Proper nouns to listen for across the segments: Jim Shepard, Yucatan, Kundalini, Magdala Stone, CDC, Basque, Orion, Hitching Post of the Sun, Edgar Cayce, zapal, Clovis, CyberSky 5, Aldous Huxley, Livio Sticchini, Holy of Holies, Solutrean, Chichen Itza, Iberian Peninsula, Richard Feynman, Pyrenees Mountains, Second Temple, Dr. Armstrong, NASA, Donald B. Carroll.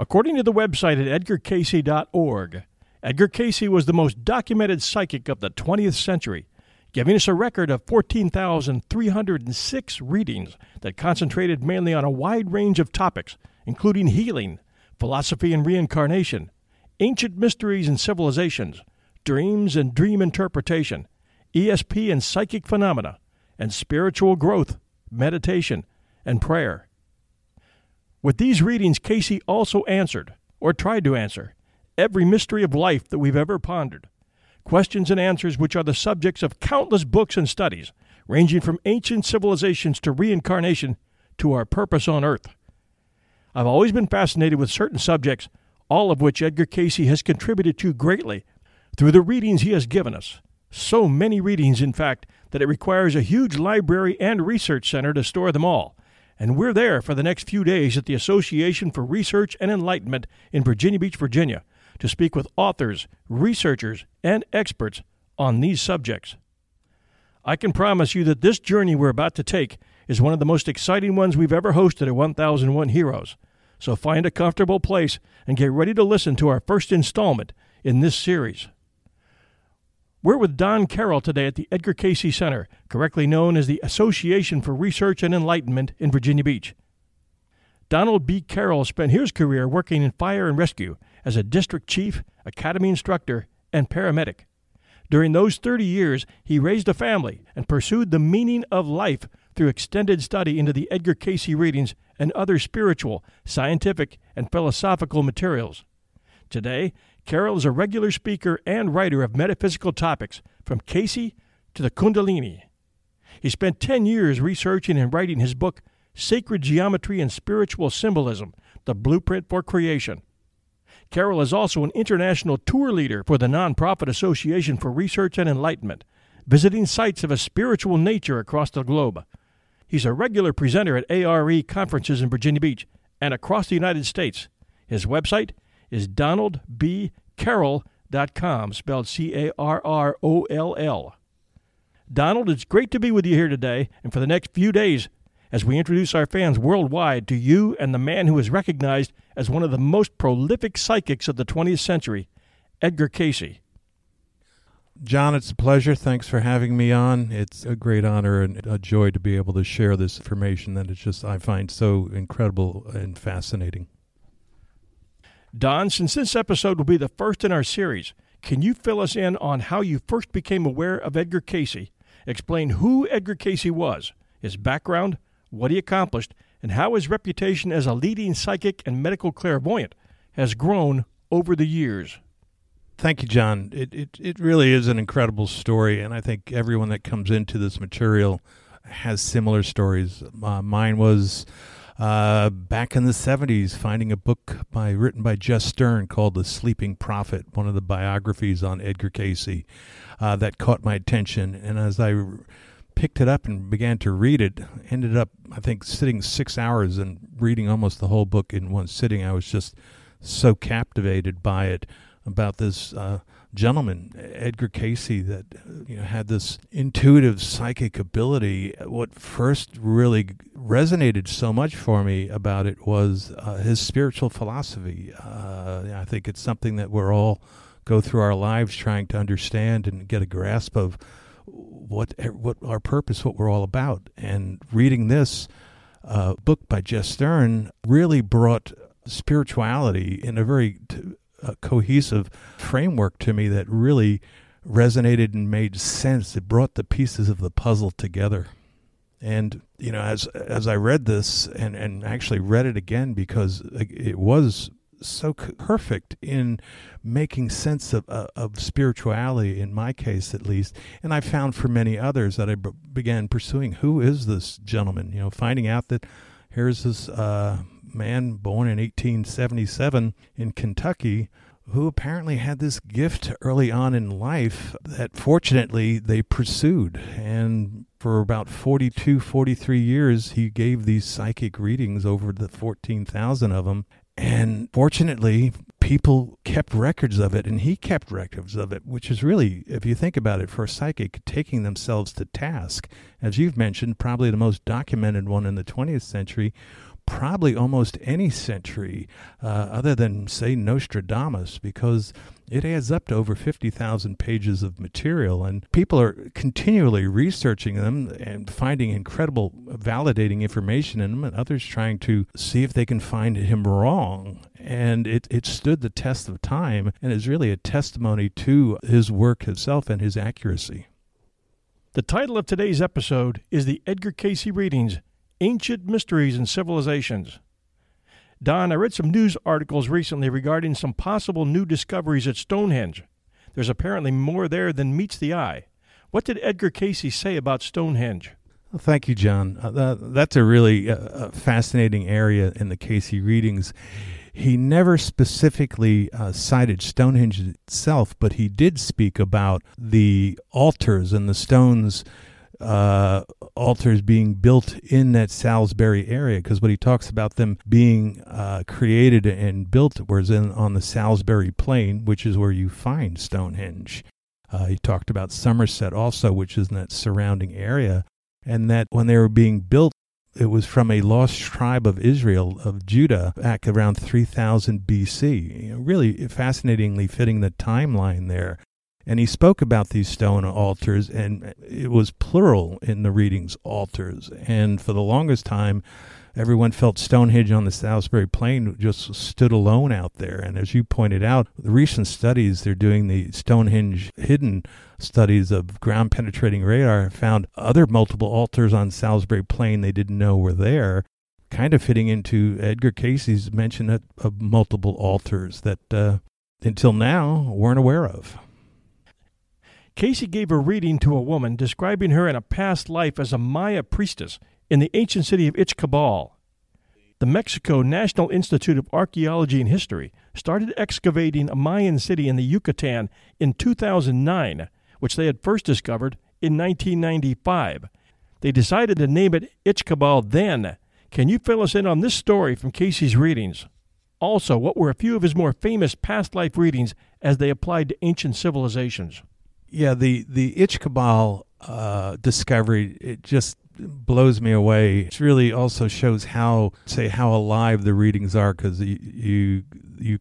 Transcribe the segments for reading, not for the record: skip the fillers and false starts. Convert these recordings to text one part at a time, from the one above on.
According to the website at edgarcayce.org, Edgar Cayce was the most documented psychic of the 20th century, giving us a record of 14,306 readings that concentrated mainly on a wide range of topics, including healing, philosophy and reincarnation, ancient mysteries and civilizations, dreams and dream interpretation, ESP and psychic phenomena, and spiritual growth, meditation, and prayer. With these readings, Cayce also answered, or tried to answer, every mystery of life that we've ever pondered. Questions and answers which are the subjects of countless books and studies, ranging from ancient civilizations to reincarnation to our purpose on Earth. I've always been fascinated with certain subjects, all of which Edgar Cayce has contributed to greatly through the readings he has given us. So many readings, in fact, that it requires a huge library and research center to store them all. And we're there for the next few days at the Association for Research and Enlightenment in Virginia Beach, Virginia, to speak with authors, researchers, and experts on these subjects. I can promise you that this journey we're about to take is one of the most exciting ones we've ever hosted at 1001 Heroes. So find a comfortable place and get ready to listen to our first installment in this series. We're with Don Carroll today at the Edgar Cayce Center, correctly known as the Association for Research and Enlightenment in Virginia Beach. Donald B. Carroll spent his career working in fire and rescue as a district chief, academy instructor, and paramedic. During those 30 years, he raised a family and pursued the meaning of life through extended study into the Edgar Cayce readings and other spiritual, scientific, and philosophical materials. Today, Carroll is a regular speaker and writer of metaphysical topics, from Cayce to the Kundalini. He spent 10 years researching and writing his book, Sacred Geometry and Spiritual Symbolism, The Blueprint for Creation. Carroll is also an international tour leader for the nonprofit Association for Research and Enlightenment, visiting sites of a spiritual nature across the globe. He's a regular presenter at ARE conferences in Virginia Beach and across the United States. His website is DonaldBCarroll.com, spelled C-A-R-R-O-L-L. Donald, it's great to be with you here today and for the next few days as we introduce our fans worldwide to you and the man who is recognized as one of the most prolific psychics of the 20th century, Edgar Cayce. John, it's a pleasure. Thanks for having me on. It's a great honor and a joy to be able to share this information that it's just I find so incredible and fascinating. Don, since this episode will be the first in our series, can you fill us in on how you first became aware of Edgar Cayce, explain who Edgar Cayce was, his background, what he accomplished, and how his reputation as a leading psychic and medical clairvoyant has grown over the years? Thank you, John. It really is an incredible story, and I think everyone that comes into this material has similar stories. Mine was back in the 70s, finding a book written by Jess Stern called The Sleeping Prophet, one of the biographies on Edgar Cayce, that caught my attention. And as I picked it up and began to read it, ended up, I think, sitting 6 hours and reading almost the whole book in one sitting. I was just so captivated by it, about this gentleman, Edgar Cayce, that had this intuitive psychic ability. What first really resonated so much for me about it was his spiritual philosophy. I think it's something that we're all go through our lives trying to understand and get a grasp of what our purpose, what we're all about. And reading this book by Jess Stern really brought spirituality in a very cohesive framework to me that really resonated and made sense. It brought the pieces of the puzzle together. And, as I read this and actually read it again, because it was so perfect in making sense of spirituality, in my case at least, and I found for many others that I began pursuing, who is this gentleman? Finding out that here's this man born in 1877 in Kentucky who apparently had this gift early on in life that fortunately they pursued. And for about 43 years, he gave these psychic readings, over the 14,000 of them. And fortunately, people kept records of it, and he kept records of it, which is really, if you think about it, for a psychic, taking themselves to task. As you've mentioned, probably the most documented one in the 20th century, probably almost any century, other than, say, Nostradamus, because it adds up to over 50,000 pages of material, and people are continually researching them and finding incredible validating information in them, and others trying to see if they can find him wrong. And it stood the test of time and is really a testimony to his work itself and his accuracy. The title of today's episode is The Edgar Cayce Readings, Ancient Mysteries and Civilizations. Don, I read some news articles recently regarding some possible new discoveries at Stonehenge. There's apparently more there than meets the eye. What did Edgar Cayce say about Stonehenge? Well, thank you, John. That's a really fascinating area in the Cayce readings. He never specifically cited Stonehenge itself, but he did speak about the altars and the stones altars being built in that Salisbury area, because what he talks about them being created and built was on the Salisbury Plain, which is where you find Stonehenge. He talked about Somerset also, which is in that surrounding area, and that when they were being built, it was from a lost tribe of Israel, of Judah, back around 3000 BC. Really fascinatingly fitting the timeline there. And he spoke about these stone altars, and it was plural in the readings, altars. And for the longest time, everyone felt Stonehenge on the Salisbury Plain just stood alone out there. And as you pointed out, the recent studies, they're doing the Stonehenge hidden studies of ground-penetrating radar, found other multiple altars on Salisbury Plain they didn't know were there, kind of fitting into Edgar Cayce's mention of multiple altars that, until now, weren't aware of. Cayce gave a reading to a woman describing her in a past life as a Maya priestess in the ancient city of Ichkabal. The Mexico National Institute of Archaeology and History started excavating a Mayan city in the Yucatan in 2009, which they had first discovered in 1995. They decided to name it Ichkabal then. Can you fill us in on this story from Cayce's readings? Also, what were a few of his more famous past life readings as they applied to ancient civilizations? Yeah, the Ichkabal discovery, it just blows me away. It really also shows how alive the readings are, because you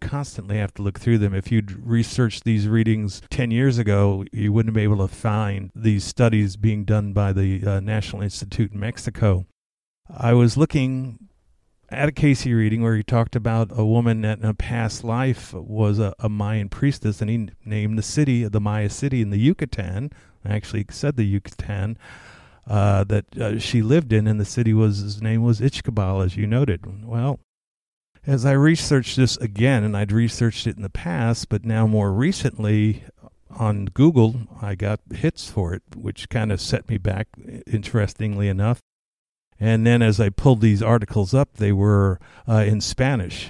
constantly have to look through them. If you'd researched these readings 10 years ago, you wouldn't be able to find these studies being done by the National Institute in Mexico. I was looking at a Cayce reading where he talked about a woman that in a past life was a Mayan priestess, and he named the city, the Maya city in the Yucatan, I actually said the Yucatan, that she lived in, and the city was Ichkabal, as you noted. Well, as I researched this again, and I'd researched it in the past, but now more recently on Google, I got hits for it, which kind of set me back, interestingly enough. And then as I pulled these articles up, they were in Spanish.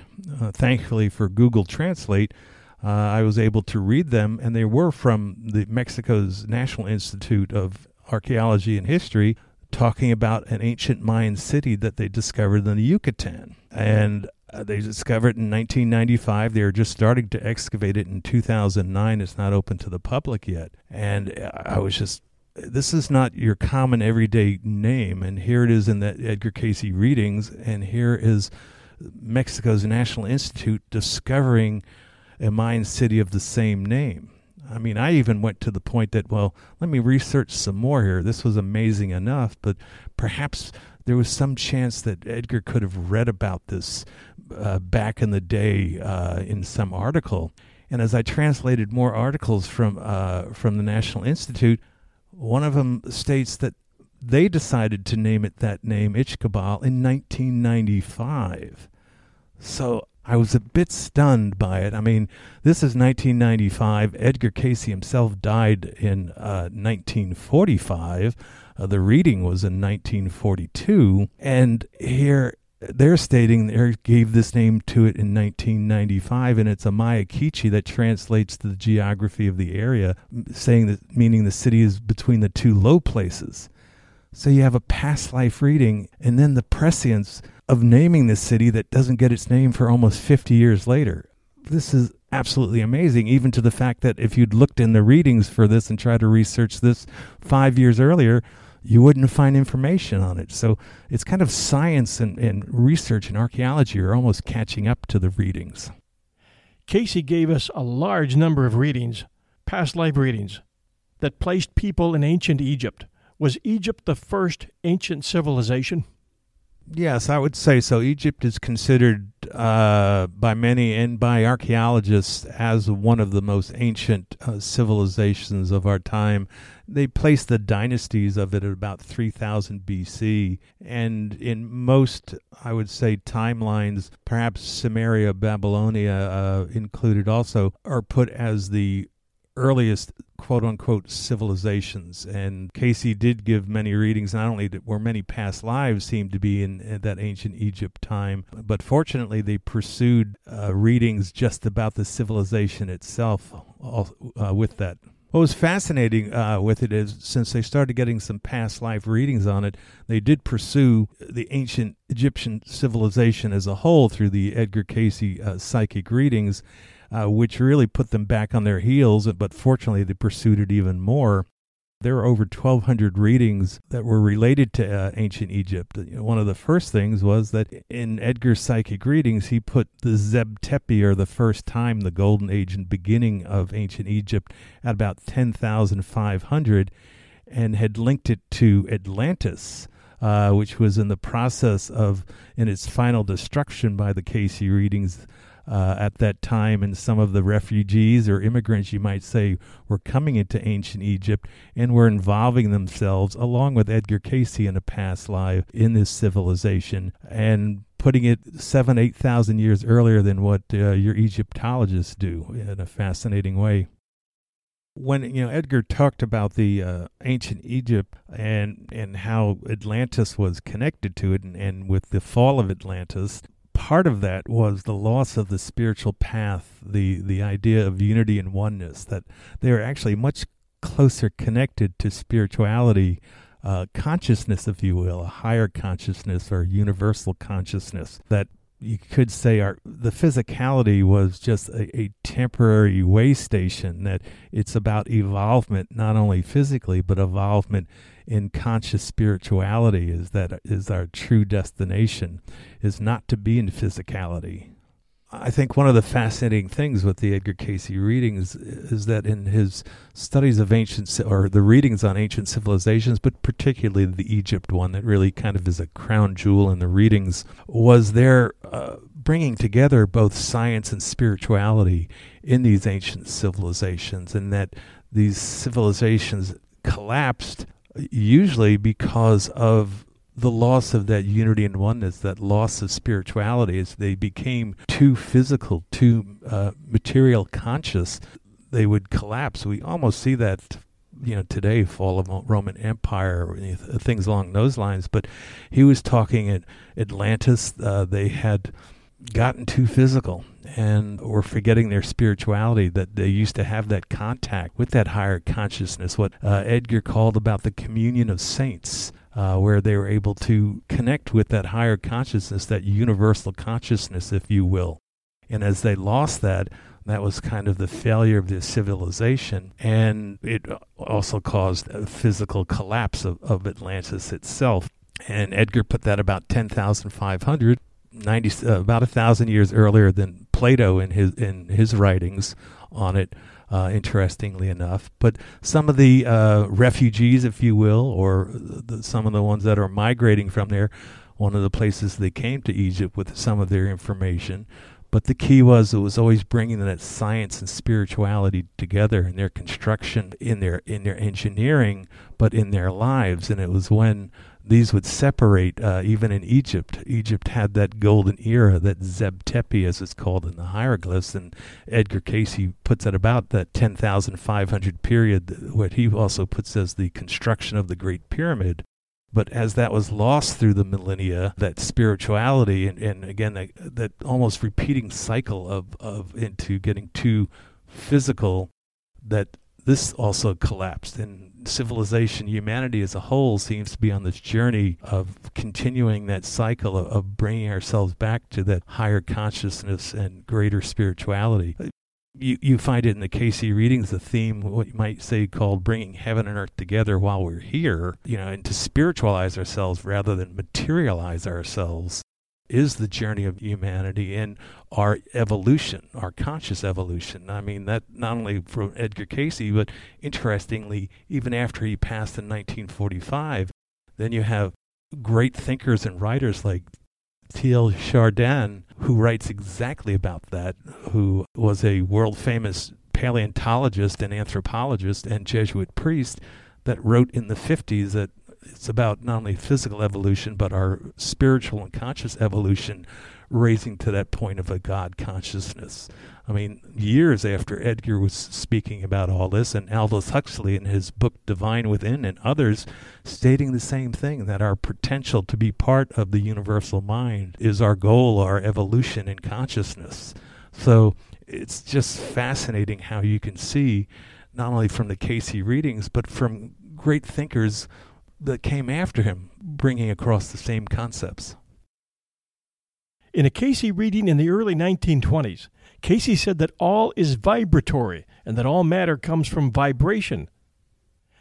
Thankfully for Google Translate, I was able to read them, and they were from the Mexico's National Institute of Archaeology and History, talking about an ancient Mayan city that they discovered in the Yucatan. And They discovered it in 1995. They were just starting to excavate it in 2009. It's not open to the public yet. And I was just, this is not your common everyday name. And here it is in that Edgar Cayce readings. And here is Mexico's National Institute discovering a Mayan city of the same name. I mean, I even went to the point that, well, let me research some more here. This was amazing enough, but perhaps there was some chance that Edgar could have read about this back in the day in some article. And as I translated more articles from the National Institute, one of them states that they decided to name it that name, Ichkabal, in 1995. So I was a bit stunned by it. I mean, this is 1995. Edgar Cayce himself died in 1945. The reading was in 1942. And here they're stating they gave this name to it in 1995. And it's a Maya Kichi that translates to the geography of the area, saying that meaning the city is between the two low places. So you have a past life reading and then the prescience of naming this city that doesn't get its name for almost 50 years later. This is absolutely amazing, even to the fact that if you'd looked in the readings for this and tried to research this 5 years earlier, you wouldn't find information on it. So it's kind of science and research and archaeology are almost catching up to the readings. Cayce gave us a large number of readings, past life readings, that placed people in ancient Egypt. Was Egypt the first ancient civilization? Yes, I would say so. Egypt is considered by many and by archaeologists as one of the most ancient civilizations of our time. They place the dynasties of it at about 3000 BC. And in most, I would say, timelines, perhaps Samaria, Babylonia included also, are put as the earliest quote-unquote civilizations. And Cayce did give many readings, not only were many past lives seemed to be in that ancient Egypt time, but fortunately they pursued readings just about the civilization itself with that. What was fascinating with it is, since they started getting some past life readings on it, they did pursue the ancient Egyptian civilization as a whole through the Edgar Cayce psychic readings, which really put them back on their heels, but fortunately they pursued it even more. There were over 1,200 readings that were related to ancient Egypt. One of the first things was that in Edgar's psychic readings, he put the Zep Tepi, or the first time, the golden age and beginning of ancient Egypt, at about 10,500, and had linked it to Atlantis, which was in the process of, in its final destruction by the Cayce readings, at that time, and some of the refugees or immigrants, you might say, were coming into ancient Egypt and were involving themselves, along with Edgar Cayce in a past life, in this civilization, and putting it 7,000-8,000 years earlier than what your Egyptologists do, in a fascinating way. When Edgar talked about the ancient Egypt and how Atlantis was connected to it, and with the fall of Atlantis, part of that was the loss of the spiritual path, the idea of unity and oneness, that they are actually much closer connected to spirituality, consciousness, if you will, a higher consciousness or universal consciousness, that you could say the physicality was just a temporary way station, that it's about evolvement, not only physically, but evolvement in conscious spirituality is our true destination, is not to be in physicality. I think one of the fascinating things with the Edgar Cayce readings is that in his studies of ancient, or the readings on ancient civilizations, but particularly the Egypt one that really kind of is a crown jewel in the readings, was their bringing together both science and spirituality in these ancient civilizations, and that these civilizations collapsed usually because of the loss of that unity and oneness, that loss of spirituality, as they became too physical, too material conscious, they would collapse. We almost see that, today, fall of Roman Empire, things along those lines. But he was talking at Atlantis, they had gotten too physical and were forgetting their spirituality, that they used to have that contact with that higher consciousness, what Edgar called about the communion of saints. where they were able to connect with that higher consciousness, that universal consciousness, if you will. And as they lost that, that was kind of the failure of their civilization. And it also caused a physical collapse of Atlantis itself. And Edgar put that about 10,500, about 1,000 years earlier than Plato in his writings on it, interestingly enough. But some of the refugees, if you will, or some of the ones that are migrating from there, one of the places they came to Egypt with some of their information. But the key was it was always bringing that science and spirituality together in their construction, in their engineering, but in their lives. And it was when these would separate, even in Egypt. Egypt had that golden era, that Zep Tepi, as it's called in the hieroglyphs. And Edgar Cayce puts it about that 10,500 period, what he also puts as the construction of the Great Pyramid. But as that was lost through the millennia, that spirituality and again, that almost repeating cycle of into getting too physical, that this also collapsed. And civilization, humanity as a whole, seems to be on this journey of continuing that cycle of bringing ourselves back to that higher consciousness and greater spirituality. You find it in the Cayce readings, the theme, what you might say, called bringing heaven and earth together while we're here, and to spiritualize ourselves rather than materialize ourselves is the journey of humanity and our evolution, our conscious evolution. I mean, that not only from Edgar Cayce, but interestingly, even after he passed in 1945, then you have great thinkers and writers like Teilhard Chardin, who writes exactly about that, who was a world-famous paleontologist and anthropologist and Jesuit priest that wrote in the 50s that it's about not only physical evolution, but our spiritual and conscious evolution, raising to that point of a God consciousness. I mean, years after Edgar was speaking about all this, and Aldous Huxley in his book Divine Within and others stating the same thing, that our potential to be part of the universal mind is our goal, our evolution in consciousness. So it's just fascinating how you can see, not only from the Cayce readings, but from great thinkers that came after him, bringing across the same concepts. In a Cayce reading in the early 1920s, Cayce said that all is vibratory and that all matter comes from vibration.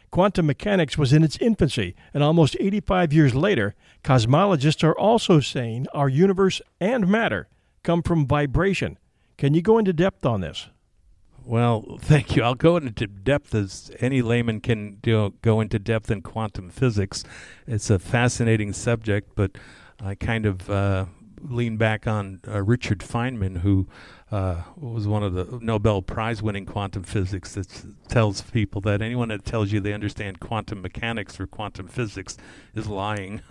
Quantum mechanics was in its infancy, and almost 85 years later, cosmologists are also saying our universe and matter come from vibration. Can you go into depth on this? Well, thank you. I'll go into depth as any layman can go into depth in quantum physics. It's a fascinating subject, but I kind of lean back on Richard Feynman, who was one of the Nobel Prize-winning quantum physicists, that tells people that anyone that tells you they understand quantum mechanics or quantum physics is lying.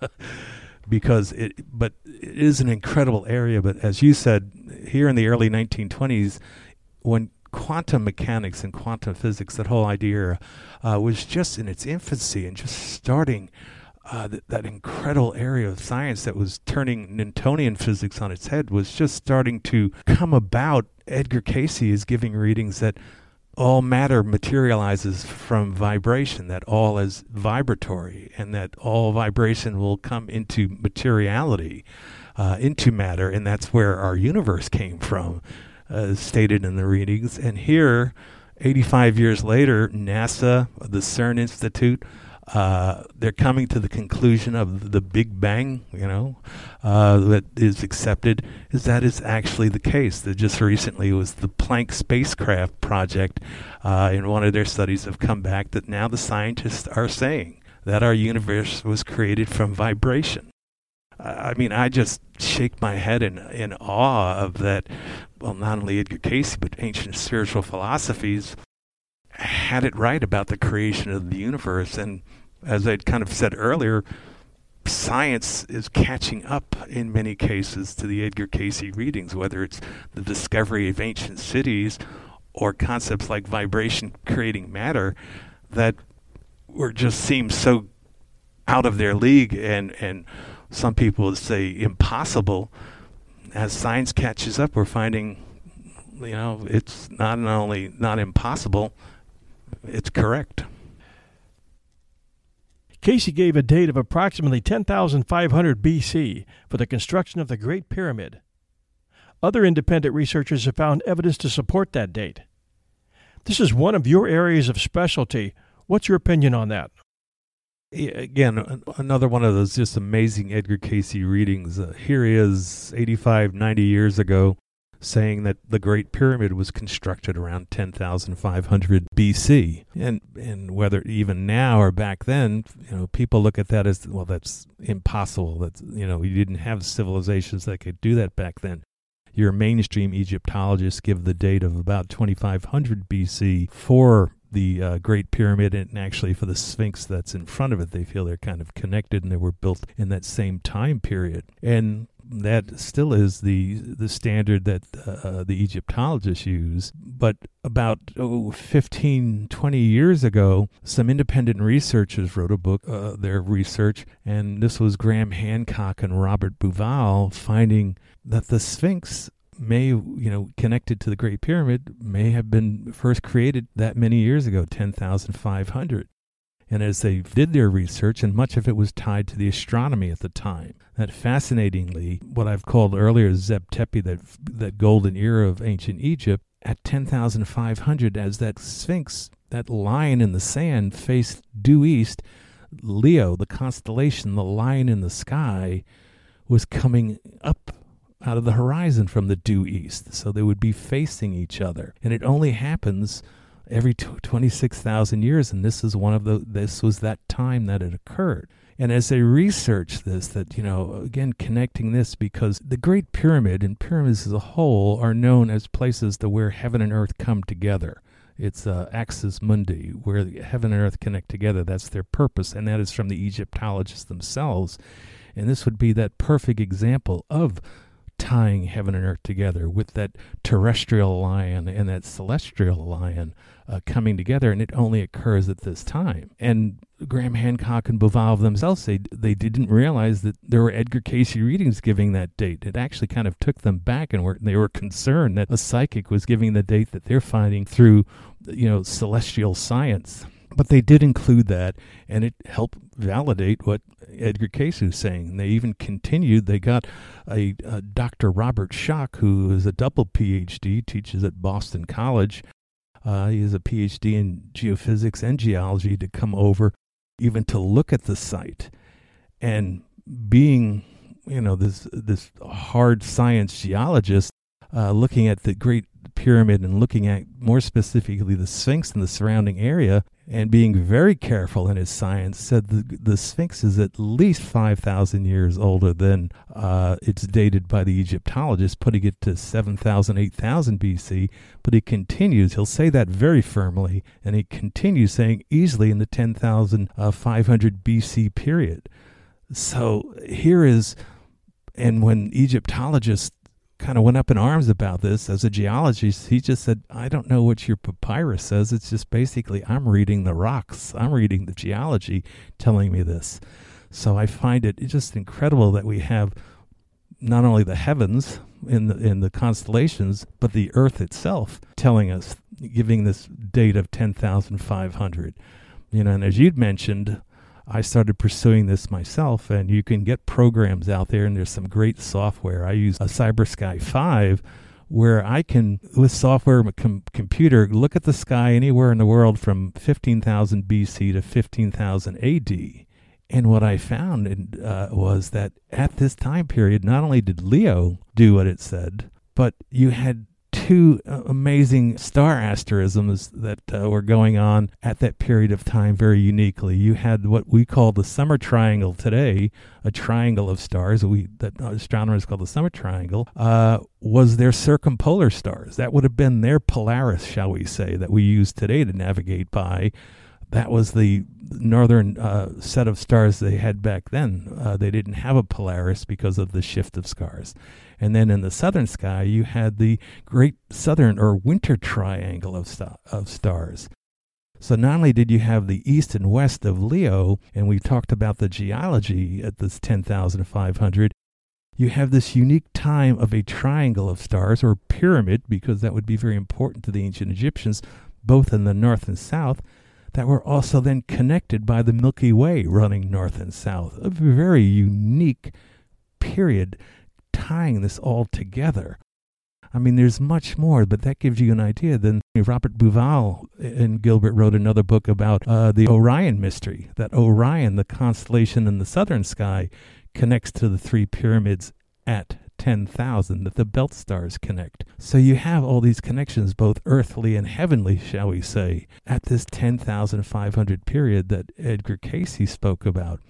But it is an incredible area. But as you said, here in the early 1920s, when quantum mechanics and quantum physics, that whole idea was just in its infancy and just starting that incredible area of science that was turning Newtonian physics on its head, was just starting to come about. Edgar Cayce is giving readings that all matter materializes from vibration, that all is vibratory, and that all vibration will come into materiality, into matter, and that's where our universe came from. Stated in the readings. And here, 85 years later, NASA, the CERN Institute, they're coming to the conclusion of the Big Bang, that is accepted, is that is actually the case. That just recently was the Planck spacecraft project in one of their studies have come back that now the scientists are saying that our universe was created from vibration. I mean, I just shake my head in awe of that. Well, not only Edgar Cayce, but ancient spiritual philosophies had it right about the creation of the universe. And as I'd kind of said earlier, science is catching up in many cases to the Edgar Cayce readings, whether it's the discovery of ancient cities or concepts like vibration creating matter that were just seemed so out of their league and some people would say impossible. As science catches up, we're finding, it's not only not impossible, it's correct. Cayce gave a date of approximately 10,500 BC for the construction of the Great Pyramid. Other independent researchers have found evidence to support that date. This is one of your areas of specialty. What's your opinion on that? Again, another one of those just amazing Edgar Cayce readings. Here he is 85, 90 years ago saying that the Great Pyramid was constructed around 10,500 BC. And whether even now or back then, people look at that as, well, that's impossible. That's, you didn't have civilizations that could do that back then. Your mainstream Egyptologists give the date of about 2500 BC for the Great Pyramid, and actually for the Sphinx that's in front of it. They feel they're kind of connected, and they were built in that same time period. And that still is the standard that the Egyptologists use. But about 15, 20 years ago, some independent researchers wrote a book, their research, and this was Graham Hancock and Robert Bauval, finding that the Sphinx connected to the Great Pyramid, may have been first created that many years ago, 10,500. And as they did their research, and much of it was tied to the astronomy at the time, that fascinatingly, what I've called earlier Zep Tepi, that golden era of ancient Egypt, at 10,500, as that Sphinx, that lion in the sand, faced due east, Leo, the constellation, the lion in the sky, was coming up out of the horizon from the due east. So they would be facing each other. And it only happens every 26,000 years. And this is this was that time that it occurred. And as they research this, that, again, connecting this, because the Great Pyramid and pyramids as a whole are known as places to where heaven and earth come together. It's Axis Mundi, where heaven and earth connect together. That's their purpose. And that is from the Egyptologists themselves. And this would be that perfect example of tying heaven and earth together, with that terrestrial lion and that celestial lion coming together, and it only occurs at this time. And Graham Hancock and Bauval themselves say they didn't realize that there were Edgar Cayce readings giving that date. It actually kind of took them back, and they were concerned that a psychic was giving the date that they're finding through, celestial science. But they did include that, and it helped validate what Edgar Cayce was saying. And they even continued. They got a Dr. Robert Schock, who is a double Ph.D., teaches at Boston College. He is a Ph.D. in geophysics and geology, to come over even to look at the site. And being, this hard science geologist, looking at the Great Pyramid and looking at more specifically the Sphinx and the surrounding area, and being very careful in his science, said the Sphinx is at least 5,000 years older than it's dated by the Egyptologists, putting it to 7,000, 8,000 BC. But he continues, he'll say that very firmly, and he continues saying easily in the 10,500 BC period. So here is, and when Egyptologists kind of went up in arms about this, as a geologist, he just said, I don't know what your papyrus says. It's just basically, I'm reading the rocks. I'm reading the geology telling me this. So I find it just incredible that we have not only the heavens in the constellations, but the earth itself telling us, giving this date of 10,500. And as you'd mentioned, I started pursuing this myself, and you can get programs out there, and there's some great software. I use a CyberSky 5, where I can, with software, computer, look at the sky anywhere in the world from 15,000 BC to 15,000 AD. And what I found was that at this time period, not only did Leo do what it said, but you had two amazing star asterisms that were going on at that period of time very uniquely. You had what we call the Summer Triangle today, a triangle of stars that astronomers call the Summer Triangle, was their circumpolar stars. That would have been their Polaris, shall we say, that we use today to navigate by. That was the northern set of stars they had back then. They didn't have a Polaris because of the shift of stars. And then in the southern sky, you had the Great Southern or Winter Triangle of stars. So not only did you have the east and west of Leo, and we talked about the geology at this 10,500, you have this unique time of a triangle of stars, or pyramid, because that would be very important to the ancient Egyptians, both in the north and south, that were also then connected by the Milky Way running north and south. A very unique period tying this all together. I mean, there's much more, but that gives you an idea. Then Robert Bauval and Gilbert wrote another book about the Orion mystery, that Orion, the constellation in the southern sky, connects to the three pyramids at 10,000, that the belt stars connect. So you have all these connections, both earthly and heavenly, shall we say, at this 10,500 period that Edgar Cayce spoke about.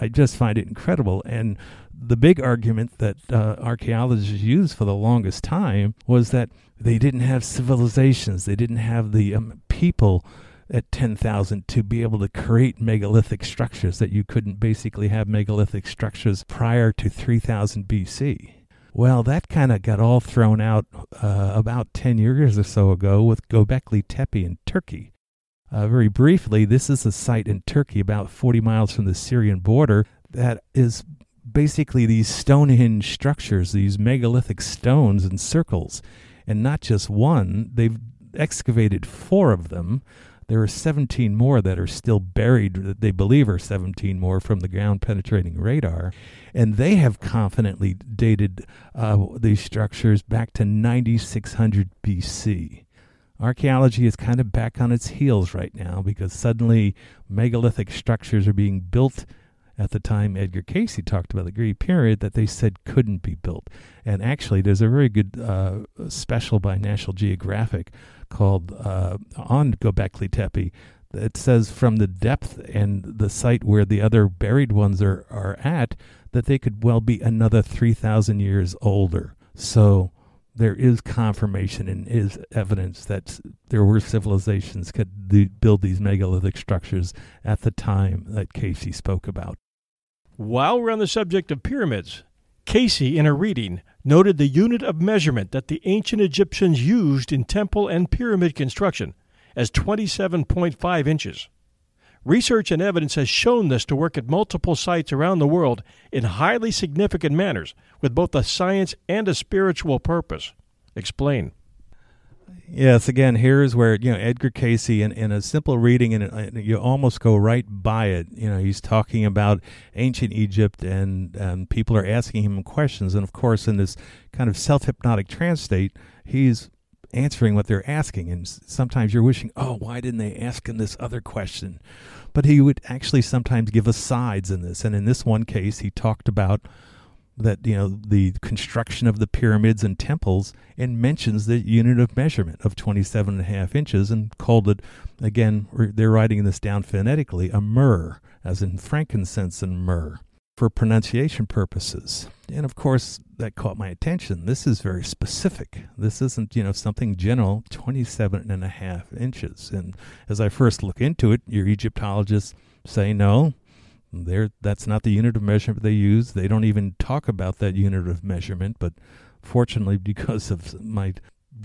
I just find it incredible. And the big argument that archaeologists used for the longest time was that they didn't have civilizations. They didn't have the people at 10,000 to be able to create megalithic structures, that you couldn't basically have megalithic structures prior to 3000 BC. Well, that kind of got all thrown out about 10 years or so ago with Göbekli Tepe in Turkey. Very briefly, this is a site in Turkey about 40 miles from the Syrian border that is basically these Stonehenge structures, these megalithic stones in circles, and not just one. They've excavated 4 of them. There are 17 more that are still buried, that they believe are 17 more from the ground-penetrating radar. And they have confidently dated these structures back to 9600 BC. Archaeology is kind of back on its heels right now because suddenly megalithic structures are being built at the time Edgar Cayce talked about the Great Pyramid that they said couldn't be built. And actually, there's a very good special by National Geographic called on Göbekli Tepe. It says from the depth and the site where the other buried ones are at, that they could well be another 3,000 years older. So there is confirmation and is evidence that there were civilizations could build these megalithic structures at the time that Cayce spoke about. While we're on the subject of pyramids, Cayce, in a reading, noted the unit of measurement that the ancient Egyptians used in temple and pyramid construction as 27.5 inches. Research and evidence has shown this to work at multiple sites around the world in highly significant manners with both a science and a spiritual purpose. Explain. Yes, again, here is where, Edgar Cayce, in a simple reading, and you almost go right by it. He's talking about ancient Egypt, and people are asking him questions. And, of course, in this kind of self-hypnotic trance state, he's answering what they're asking. And sometimes you're wishing, why didn't they ask him this other question? But he would actually sometimes give asides in this. And in this one case, he talked about that, the construction of the pyramids and temples, and mentions the unit of measurement of 27.5 inches and called it, again, they're writing this down phonetically, a myrrh, as in frankincense and myrrh, for pronunciation purposes. And of course, that caught my attention. This is very specific. This isn't, something general, 27.5 inches. And as I first look into it, your Egyptologists say no. That's not the unit of measurement they use. They don't even talk about that unit of measurement. But fortunately, because of my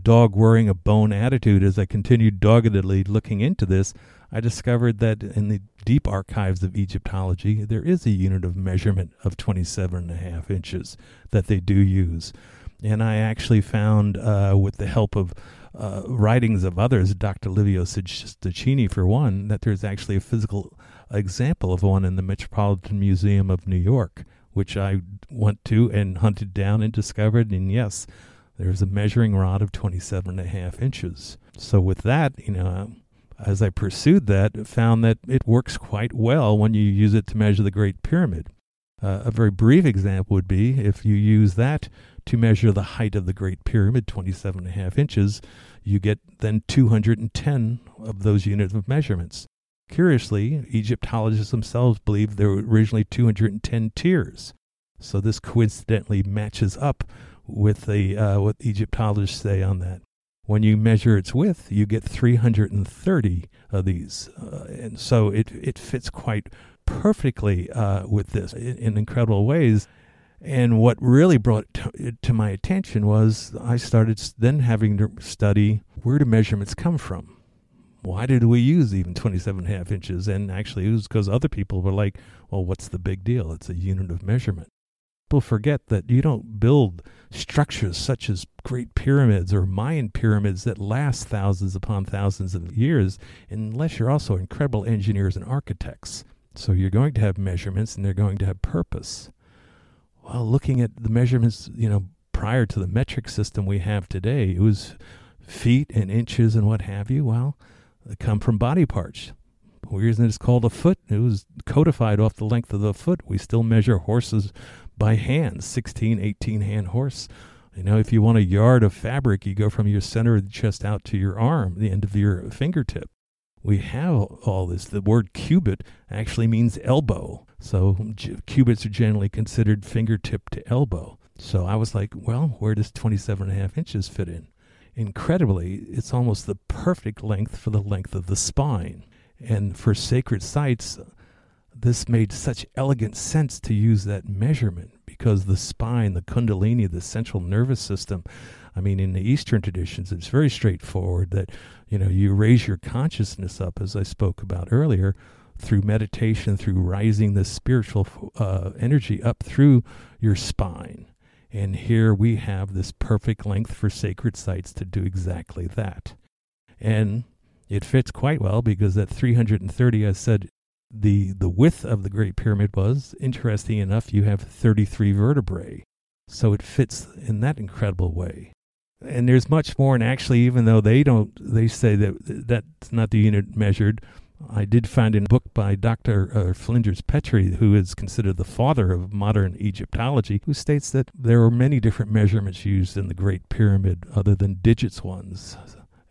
dog worrying a bone attitude as I continued doggedly looking into this, I discovered that in the deep archives of Egyptology, there is a unit of measurement of 27.5 inches that they do use. And I actually found, with the help of writings of others, Dr. Livio Sticchini for one, that there's actually a physical example of one in the Metropolitan Museum of New York, which I went to and hunted down and discovered. And yes, there's a measuring rod of 27.5 inches. So with that, as I pursued that, found that it works quite well when you use it to measure the Great Pyramid. A very brief example would be if you use that to measure the height of the Great Pyramid, 27.5 inches, you get then 210 of those units of measurements. Curiously, Egyptologists themselves believed there were originally 210 tiers. So this coincidentally matches up with the what Egyptologists say on that. When you measure its width, you get 330 of these. And so it fits quite perfectly with this in incredible ways. And what really brought it to my attention was I started then having to study where do measurements come from. Why did we use even 27.5 inches? And actually it was because other people were like, well, what's the big deal? It's a unit of measurement. People forget that you don't build structures such as Great Pyramids or Mayan pyramids that last thousands upon thousands of years unless you're also incredible engineers and architects. So you're going to have measurements and they're going to have purpose. Well, looking at the measurements, prior to the metric system we have today, it was feet and inches and what have you. Well, they come from body parts. The reason it's called a foot, it was codified off the length of the foot. We still measure horses by hand, 16, 18-hand horse. If you want a yard of fabric, you go from your center of the chest out to your arm, the end of your fingertip. We have all this. The word cubit actually means elbow. So cubits are generally considered fingertip to elbow. So I was like, well, where does 27.5 inches fit in? Incredibly, it's almost the perfect length for the length of the spine. And for sacred sites, this made such elegant sense to use that measurement because the spine, the kundalini, the central nervous system, in the Eastern traditions, it's very straightforward that, you raise your consciousness up, as I spoke about earlier, through meditation, through rising the spiritual energy up through your spine. And here we have this perfect length for sacred sites to do exactly that. And it fits quite well because at 330, I said, the width of the Great Pyramid was, interesting enough, you have 33 vertebrae. So it fits in that incredible way. And there's much more. And actually, even though they say that that's not the unit measured, I did find in a book by Dr. Flinders Petrie, who is considered the father of modern Egyptology, who states that there were many different measurements used in the Great Pyramid other than digits ones,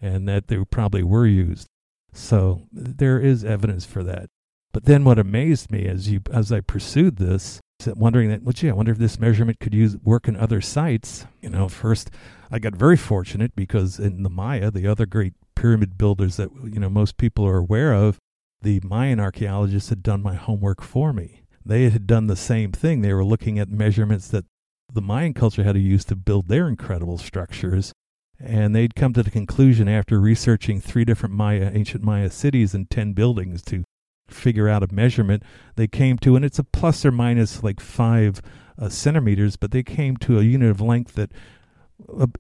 and that they probably were used. So there is evidence for that. But then what amazed me as I pursued this, wondering that, I wonder if this measurement could work in other sites. First I got very fortunate because in the Maya, the other great pyramid builders that, most people are aware of, the Mayan archaeologists had done my homework for me. They had done the same thing. They were looking at measurements that the Mayan culture had to use to build their incredible structures. And they'd come to the conclusion after researching 3 different ancient Maya cities and 10 buildings to figure out a measurement they came to, and it's a plus or minus like 5 centimeters, but they came to a unit of length that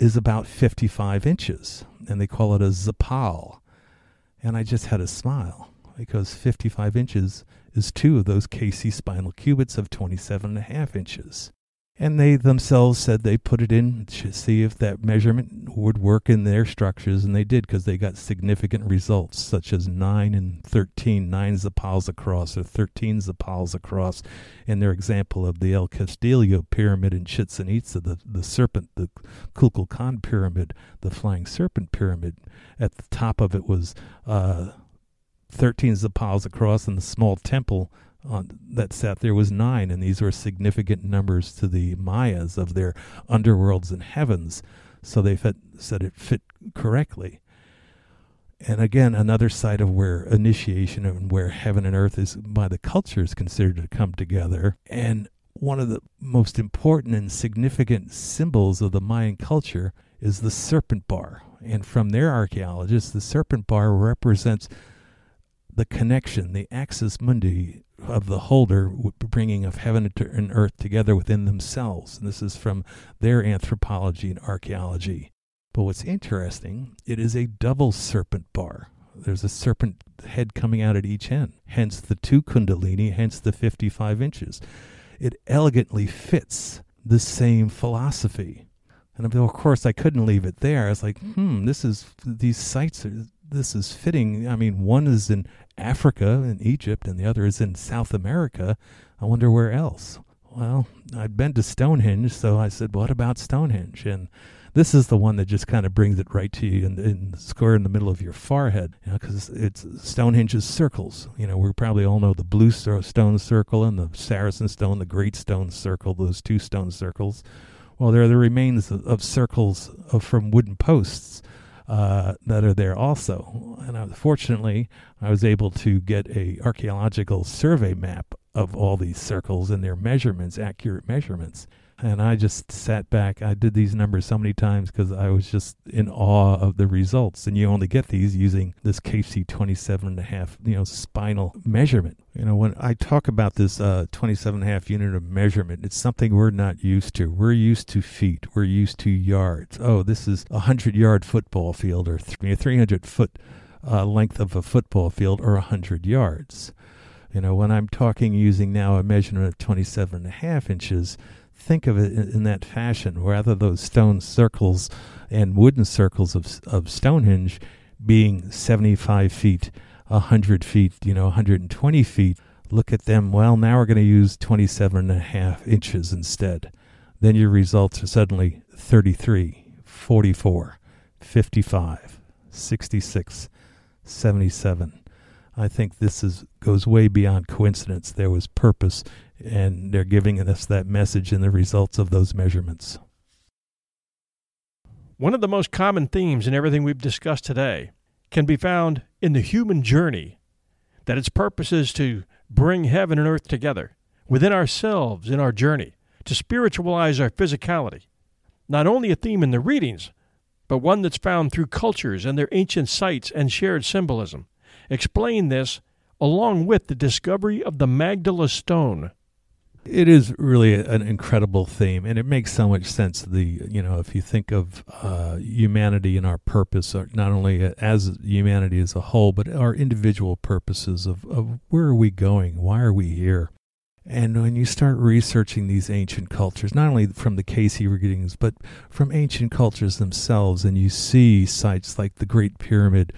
is about 55 inches, and they call it a zapal. And I just had a smile because 55 inches is 2 of those Cayce spinal cubits of 27.5 inches. And they themselves said they put it in to see if that measurement would work in their structures, and they did because they got significant results, such as 9 and 13, 9 zapals across or 13 zapals across in their example of the El Castillo Pyramid in Chichen Itza, the serpent, the Kukulcan Pyramid, the Flying Serpent Pyramid. At the top of it was 13 zapals across, and the small temple that sat there was 9, and these were significant numbers to the Mayas of their underworlds and heavens, so they said it fit correctly. And again, another site of where initiation and where heaven and earth is by the culture is considered to come together. And one of the most important and significant symbols of the Mayan culture is the serpent bar. And from their archaeologists, the serpent bar represents the connection, the axis mundi of the holder, bringing of heaven and earth together within themselves. And this is from their anthropology and archaeology. But what's interesting, it is a double serpent bar. There's a serpent head coming out at each end, hence the 2 kundalini, hence the 55 inches. It elegantly fits the same philosophy. And of course, I couldn't leave it there. I was like, this is fitting. One is in Africa, in Egypt, and the other is in South America. I wonder where else. Well, I'd been to Stonehenge, so I said, what about Stonehenge? And this is the one that just kind of brings it right to you in square in the middle of your forehead, because it's Stonehenge's circles. We probably all know the Blue Stone Circle and the Saracen Stone, the Great Stone Circle, those 2 stone circles. Well, there are the remains of circles from wooden posts that are there also. And fortunately, I was able to get a archaeological survey map of all these circles and their measurements, accurate measurements. And I just sat back. I did these numbers so many times because I was just in awe of the results. And you only get these using this Cayce 27.5, spinal measurement. When I talk about this 27.5 unit of measurement, it's something we're not used to. We're used to feet. We're used to yards. Oh, this is a 100-yard football field, or 300-foot length of a football field, or 100 yards. When I'm talking using now a measurement of 27.5 inches, think of it in that fashion. Rather those stone circles and wooden circles of Stonehenge being 75 feet, 100 feet, 120 feet, look at them. Well, now we're going to use 27.5 inches instead. Then your results are suddenly 33, 44, 55, 66, 77. I think this goes way beyond coincidence. There was purpose, and they're giving us that message in the results of those measurements. One of the most common themes in everything we've discussed today can be found in the human journey, that its purpose is to bring heaven and earth together within ourselves in our journey, to spiritualize our physicality. Not only a theme in the readings, but one that's found through cultures and their ancient sites and shared symbolism. Explain this along with the discovery of the Magdala Stone. It is really an incredible theme, and it makes so much sense. If you think of humanity and our purpose, not only as humanity as a whole, but our individual purposes of where are we going, why are we here? And when you start researching these ancient cultures, not only from the Cayce readings, but from ancient cultures themselves, and you see sites like the Great Pyramid,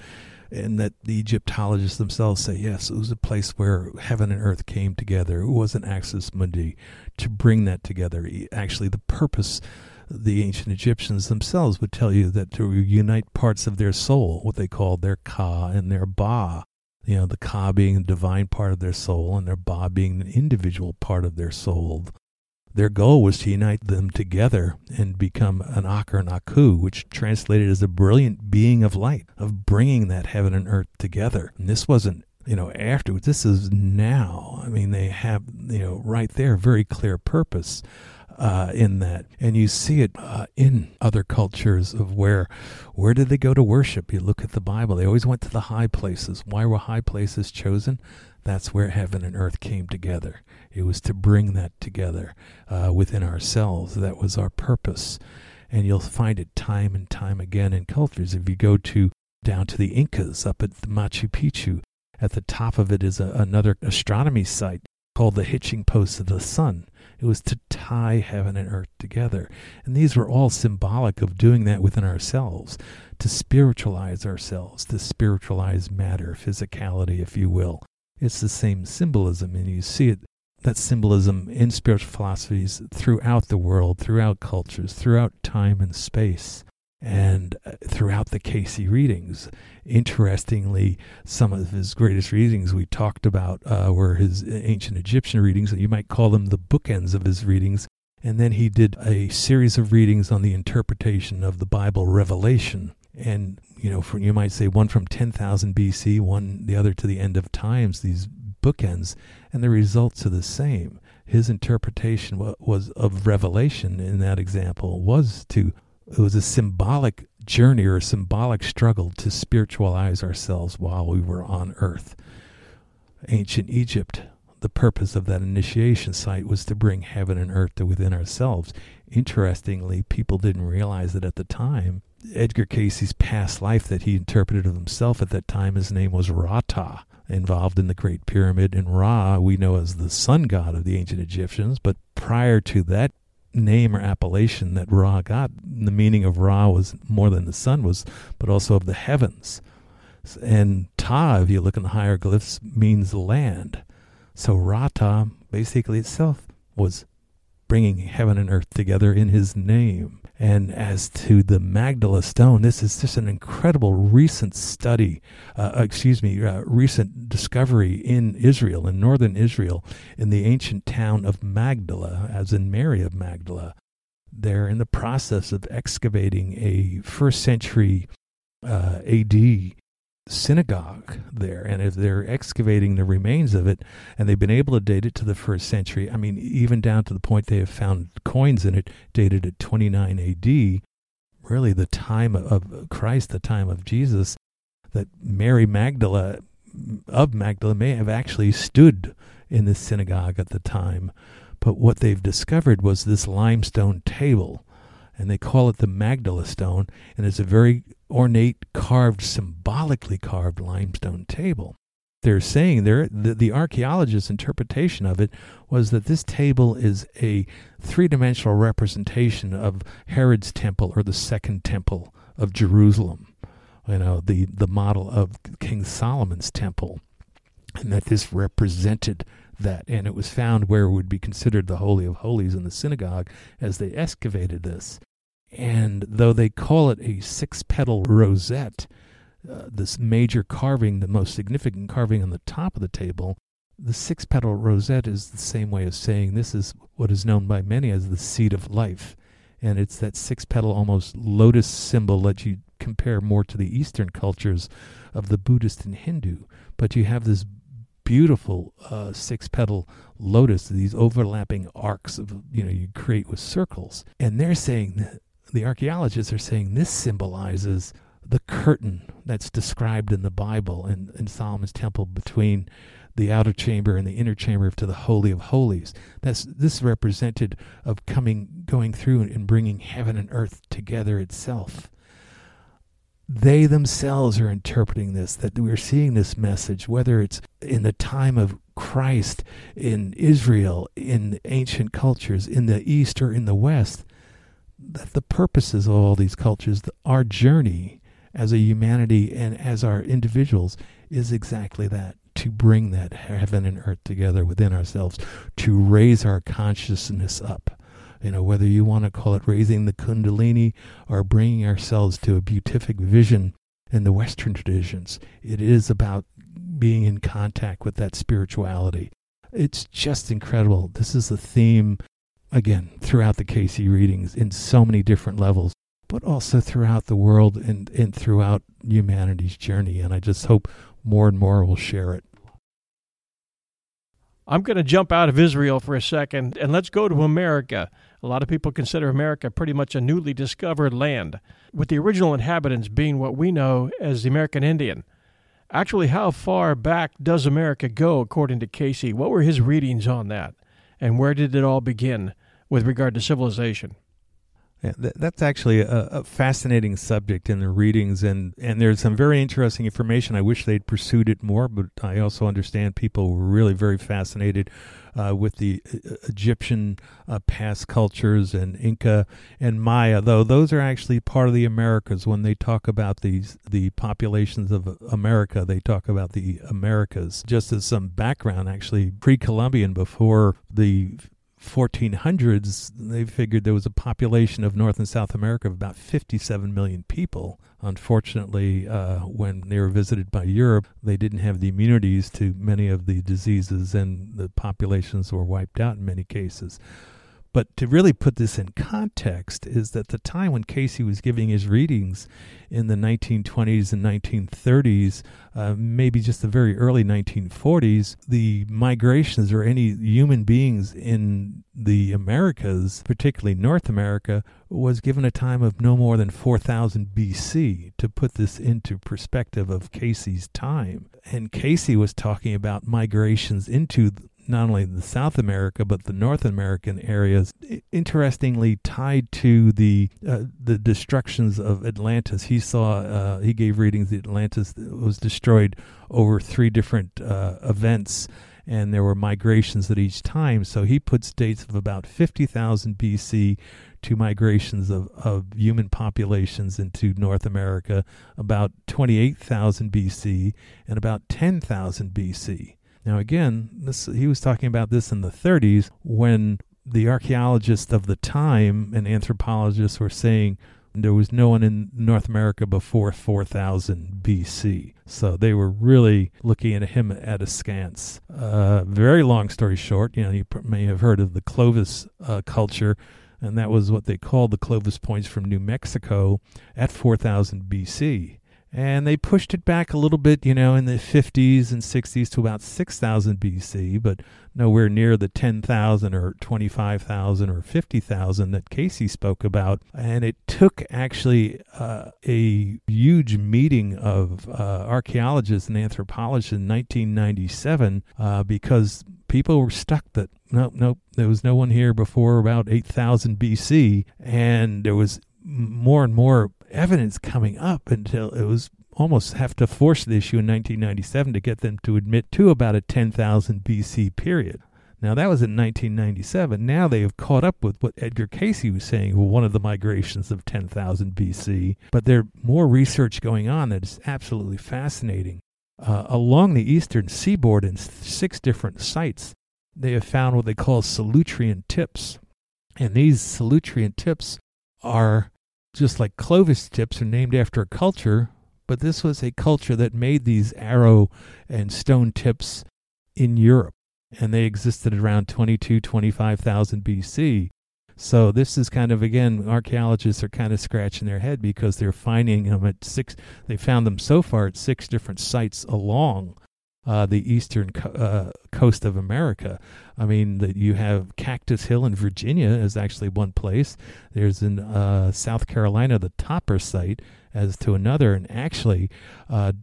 and that the Egyptologists themselves say, yes, it was a place where heaven and earth came together. It was an axis mundi to bring that together. Actually, the purpose, the ancient Egyptians themselves would tell you that to unite parts of their soul, what they called their ka and their ba, the ka being the divine part of their soul and their ba being an individual part of their soul. Their goal was to unite them together and become an ak or an aku, which translated as a brilliant being of light, of bringing that heaven and earth together. And this wasn't, afterwards. This is now. I mean, they have, right there, very clear purpose in that. And you see it in other cultures of where did they go to worship? You look at the Bible. They always went to the high places. Why were high places chosen? That's where heaven and earth came together. It was to bring that together within ourselves. That was our purpose. And you'll find it time and time again in cultures. If you go down to the Incas, up at the Machu Picchu, at the top of it is another astronomy site called the Hitching Post of the Sun. It was to tie heaven and earth together. And these were all symbolic of doing that within ourselves, to spiritualize ourselves, to spiritualize matter, physicality, if you will. It's the same symbolism, and you see it. That symbolism in spiritual philosophies throughout the world, throughout cultures, throughout time and space, and throughout the Cayce readings. Interestingly, some of his greatest readings we talked about were his ancient Egyptian readings, and you might call them the bookends of his readings. And then he did a series of readings on the interpretation of the Bible Revelation. And, you might say one from 10,000 BC, one the other to the end of times, these bookends, and the results are the same. His interpretation was of Revelation in that example it was a symbolic journey or a symbolic struggle to spiritualize ourselves while we were on earth. Ancient Egypt, the purpose of that initiation site was to bring heaven and earth to within ourselves. Interestingly, people didn't realize it at the time. Edgar Cayce's past life that he interpreted of himself at that time, his name was Ra-Ta, involved in the Great Pyramid. And Ra, we know as the sun god of the ancient Egyptians, but prior to that name or appellation that Ra got, the meaning of Ra was more than the sun was, but also of the heavens. And Ta, if you look in the hieroglyphs, means land. So Ra-Ta basically itself was bringing heaven and earth together in his name. And as to the Magdala Stone, this is just an incredible recent discovery in Israel, in northern Israel, in the ancient town of Magdala, as in Mary of Magdala. They're in the process of excavating a 1st century AD synagogue there, and if they're excavating the remains of it, and they've been able to date it to the 1st century, I mean, even down to the point they have found coins in it dated at 29 AD, really the time of Christ, the time of Jesus, that Mary Magdala of Magdala may have actually stood in this synagogue at the time. But what they've discovered was this limestone table, and they call it the Magdala Stone, and it's a very ornate, carved, symbolically carved limestone table. They're saying the archaeologist's interpretation of it was that this table is a three-dimensional representation of Herod's temple, or the second temple of Jerusalem, you know, the model of King Solomon's temple, and that this represented that, and it was found where it would be considered the Holy of Holies in the synagogue as they excavated this. And though they call it a six-petal rosette, this major carving, the most significant carving on the top of the table, the six-petal rosette is the same way of saying this is what is known by many as the seed of life. And it's that six-petal, almost lotus symbol that you compare more to the Eastern cultures of the Buddhist and Hindu. But you have this beautiful six-petal lotus, these overlapping arcs of, you know, you create with circles. And they're saying, the archaeologists are saying, this symbolizes the curtain that's described in the Bible and in Solomon's temple between the outer chamber and the inner chamber to the Holy of Holies. This represented of going through and bringing heaven and earth together itself. They themselves are interpreting this, that we're seeing this message, whether it's in the time of Christ, in Israel, in ancient cultures, in the East or in the West, that the purposes of all these cultures, our journey as a humanity and as our individuals, is exactly that, to bring that heaven and earth together within ourselves, to raise our consciousness up. You know, whether you want to call it raising the kundalini or bringing ourselves to a beatific vision in the Western traditions, it is about being in contact with that spirituality. It's just incredible. This is a theme, again, throughout the Cayce readings in so many different levels, but also throughout the world and throughout humanity's journey. And I just hope more and more will share it. I'm going to jump out of Israel for a second, and let's go to America. A lot of people consider America pretty much a newly discovered land, with the original inhabitants being what we know as the American Indian. Actually, how far back does America go, according to Cayce? What were his readings on that, and where did it all begin with regard to civilization? Yeah, that's actually a fascinating subject in the readings, and there's some very interesting information. I wish they'd pursued it more, but I also understand people were really very fascinated with the Egyptian past cultures and Inca and Maya, though those are actually part of the Americas. When they talk about the populations of America, they talk about the Americas. Just as some background, actually, pre-Columbian, before the 1400s, they figured there was a population of North and South America of about 57 million people. Unfortunately, when they were visited by Europe, they didn't have the immunities to many of the diseases, and the populations were wiped out in many cases. But to really put this in context is that the time when Cayce was giving his readings in the 1920s and 1930s, maybe just the very early 1940s, the migrations or any human beings in the Americas, particularly North America, was given a time of no more than 4,000 BC, to put this into perspective of Cayce's time. And Cayce was talking about migrations into not only the South America, but the North American areas, interestingly tied to the destructions of Atlantis. He saw, he gave readings that Atlantis was destroyed over three different events, and there were migrations at each time. So he puts dates of about 50,000 BC to migrations of human populations into North America, about 28,000 BC, and about 10,000 BC. Now, again, he was talking about this in the 30s, when the archaeologists of the time and anthropologists were saying there was no one in North America before 4000 BC. So they were really looking at him at askance. Very long story short, you know, you may have heard of the Clovis culture, and that was what they called the Clovis points from New Mexico at 4000 BC. And they pushed it back a little bit, you know, in the 50s and 60s to about 6,000 BC, but nowhere near the 10,000 or 25,000 or 50,000 that Cayce spoke about. And it took actually a huge meeting of archaeologists and anthropologists in 1997 because people were stuck that, nope, there was no one here before about 8,000 BC, and there was more and more evidence coming up until it was almost have to force the issue in 1997 to get them to admit to about a 10,000 BC period. Now, that was in 1997. Now they have caught up with what Edgar Cayce was saying, one of the migrations of 10,000 BC. But there's more research going on that is absolutely fascinating. Along the eastern seaboard in six different sites, they have found what they call Solutrean tips. And these Solutrean tips are just like Clovis tips are named after a culture, but this was a culture that made these arrow and stone tips in Europe, and they existed around 25,000 BC. So this is kind of, again, archaeologists are kind of scratching their head because they're finding them at they found them so far at six different sites along the eastern coast of America. I mean, you have Cactus Hill in Virginia is actually one place. There's in South Carolina the Topper site as to another. And actually,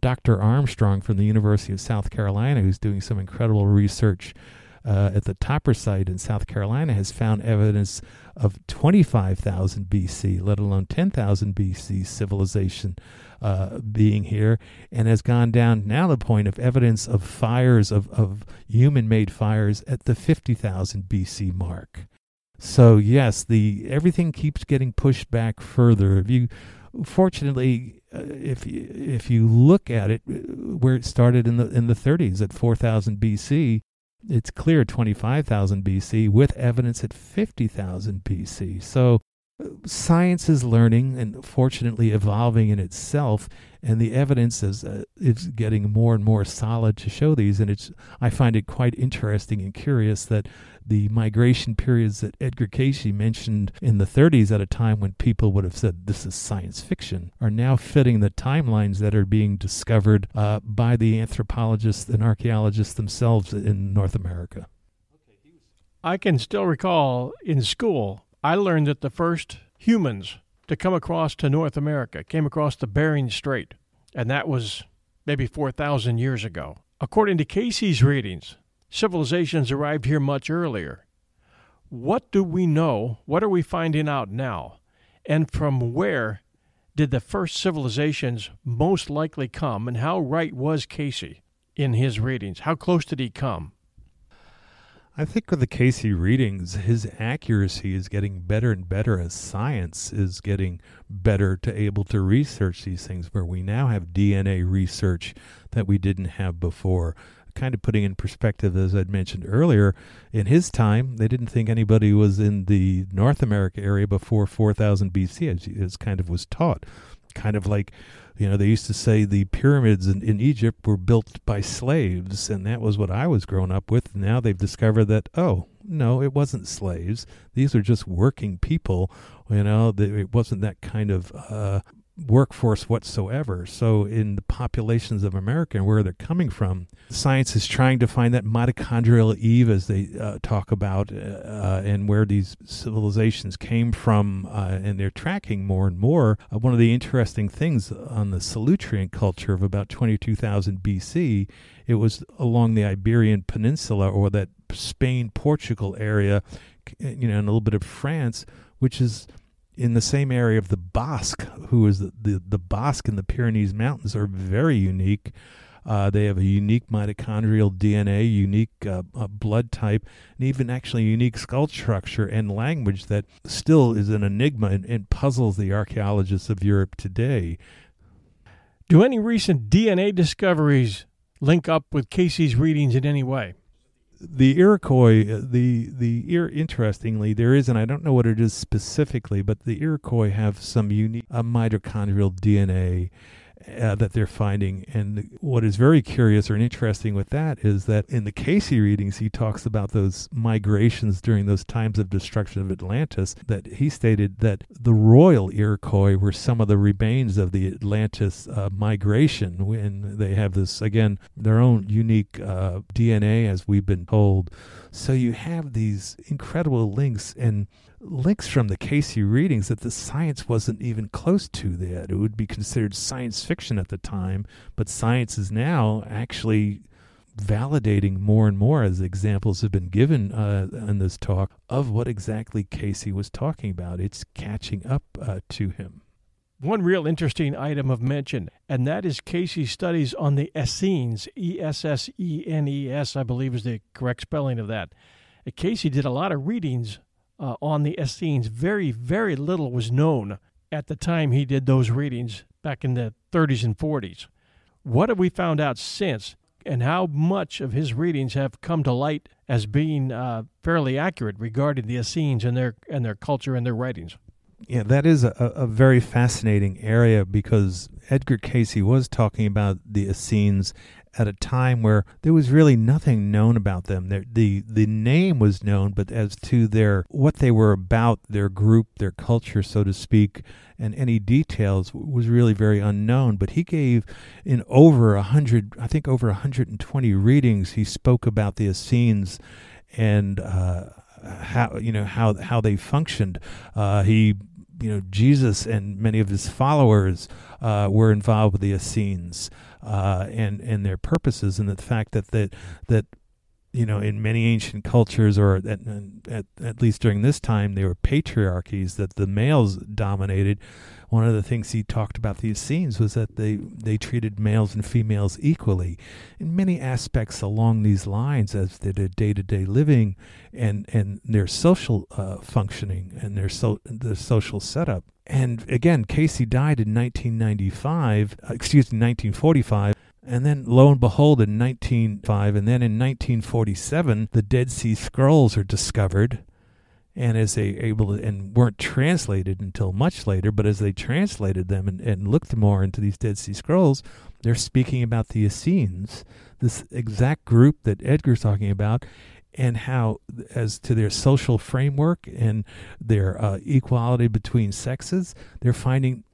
Dr. Armstrong from the University of South Carolina, who's doing some incredible research at the Topper site in South Carolina, has found evidence of 25,000 BC, let alone 10,000 BC civilization being here, and has gone down now the point of evidence of fires, of human-made fires at the 50,000 BC mark. So yes, everything keeps getting pushed back further. Fortunately, if you look at it, where it started in the 30s at 4,000 BC, it's clear 25,000 BC with evidence at 50,000 BC. So science is learning and fortunately evolving in itself, and the evidence is getting more and more solid to show these. And I find it quite interesting and curious that the migration periods that Edgar Cayce mentioned in the 30s at a time when people would have said this is science fiction are now fitting the timelines that are being discovered by the anthropologists and archaeologists themselves in North America. I can still recall in school, I learned that the first humans to come across to North America came across the Bering Strait, and that was maybe 4,000 years ago. According to Cayce's readings, civilizations arrived here much earlier. What do we know? What are we finding out now? And from where did the first civilizations most likely come? And how right was Cayce in his readings? How close did he come? I think with the Cayce readings, his accuracy is getting better and better as science is getting better to able to research these things, where we now have DNA research that we didn't have before. Kind of putting in perspective, as I'd mentioned earlier, in his time, they didn't think anybody was in the North America area before 4000 BC, as kind of was taught. Kind of like, you know, they used to say the pyramids in Egypt were built by slaves, and that was what I was growing up with. Now they've discovered that, oh, no, it wasn't slaves. These are just working people, you know, it wasn't that kind of workforce whatsoever. So in the populations of America and where they're coming from, science is trying to find that mitochondrial Eve, as they talk about, and where these civilizations came from, and they're tracking more and more. One of the interesting things on the Solutrean culture of about 22,000 BC, it was along the Iberian Peninsula, or that Spain-Portugal area, you know, and a little bit of France, which is in the same area of the Basque, who is the Basque in the Pyrenees Mountains are very unique. They have a unique mitochondrial DNA, unique blood type, and even actually unique skull structure and language that still is an enigma and puzzles the archaeologists of Europe today. Do any recent DNA discoveries link up with Cayce's readings in any way? The Iroquois, interestingly, there is, and I don't know what it is specifically, but the Iroquois have some unique mitochondrial DNA that they're finding. And what is very curious or interesting with that is that in the Cayce readings, he talks about those migrations during those times of destruction of Atlantis, that he stated that the royal Iroquois were some of the remains of the Atlantis migration, when they have this, again, their own unique DNA, as we've been told. So you have these incredible links, and links from the Cayce readings that the science wasn't even close to that. It would be considered science fiction at the time, but science is now actually validating more and more, as examples have been given in this talk, of what exactly Cayce was talking about. It's catching up to him. One real interesting item of mention, and that is Cayce's studies on the Essenes, E-S-S-E-N-E-S, I believe is the correct spelling of that. Cayce did a lot of readings on the Essenes. Very, very little was known at the time he did those readings back in the 30s and 40s. What have we found out since, and how much of his readings have come to light as being fairly accurate regarding the Essenes and their culture and their writings? Yeah, that is a very fascinating area, because Edgar Cayce was talking about the Essenes at a time where there was really nothing known about them. The name was known, but as to their what they were about, their group, their culture, so to speak, and any details was really very unknown. But he gave in over 120 readings, he spoke about the Essenes and how they functioned. Jesus and many of his followers were involved with the Essenes and their purposes, and the fact that in many ancient cultures, or at least during this time, they were patriarchies that the males dominated. One of the things he talked about the Essenes was that they treated males and females equally in many aspects along these lines, as their day-to-day living and their social functioning and their social setup. And again, Cayce died in 1945, and then, lo and behold, in 1905, and then in 1947, the Dead Sea Scrolls are discovered, and as they weren't translated until much later, but as they translated them and looked more into these Dead Sea Scrolls, they're speaking about the Essenes, this exact group that Edgar's talking about, and how, as to their social framework and their equality between sexes, they're finding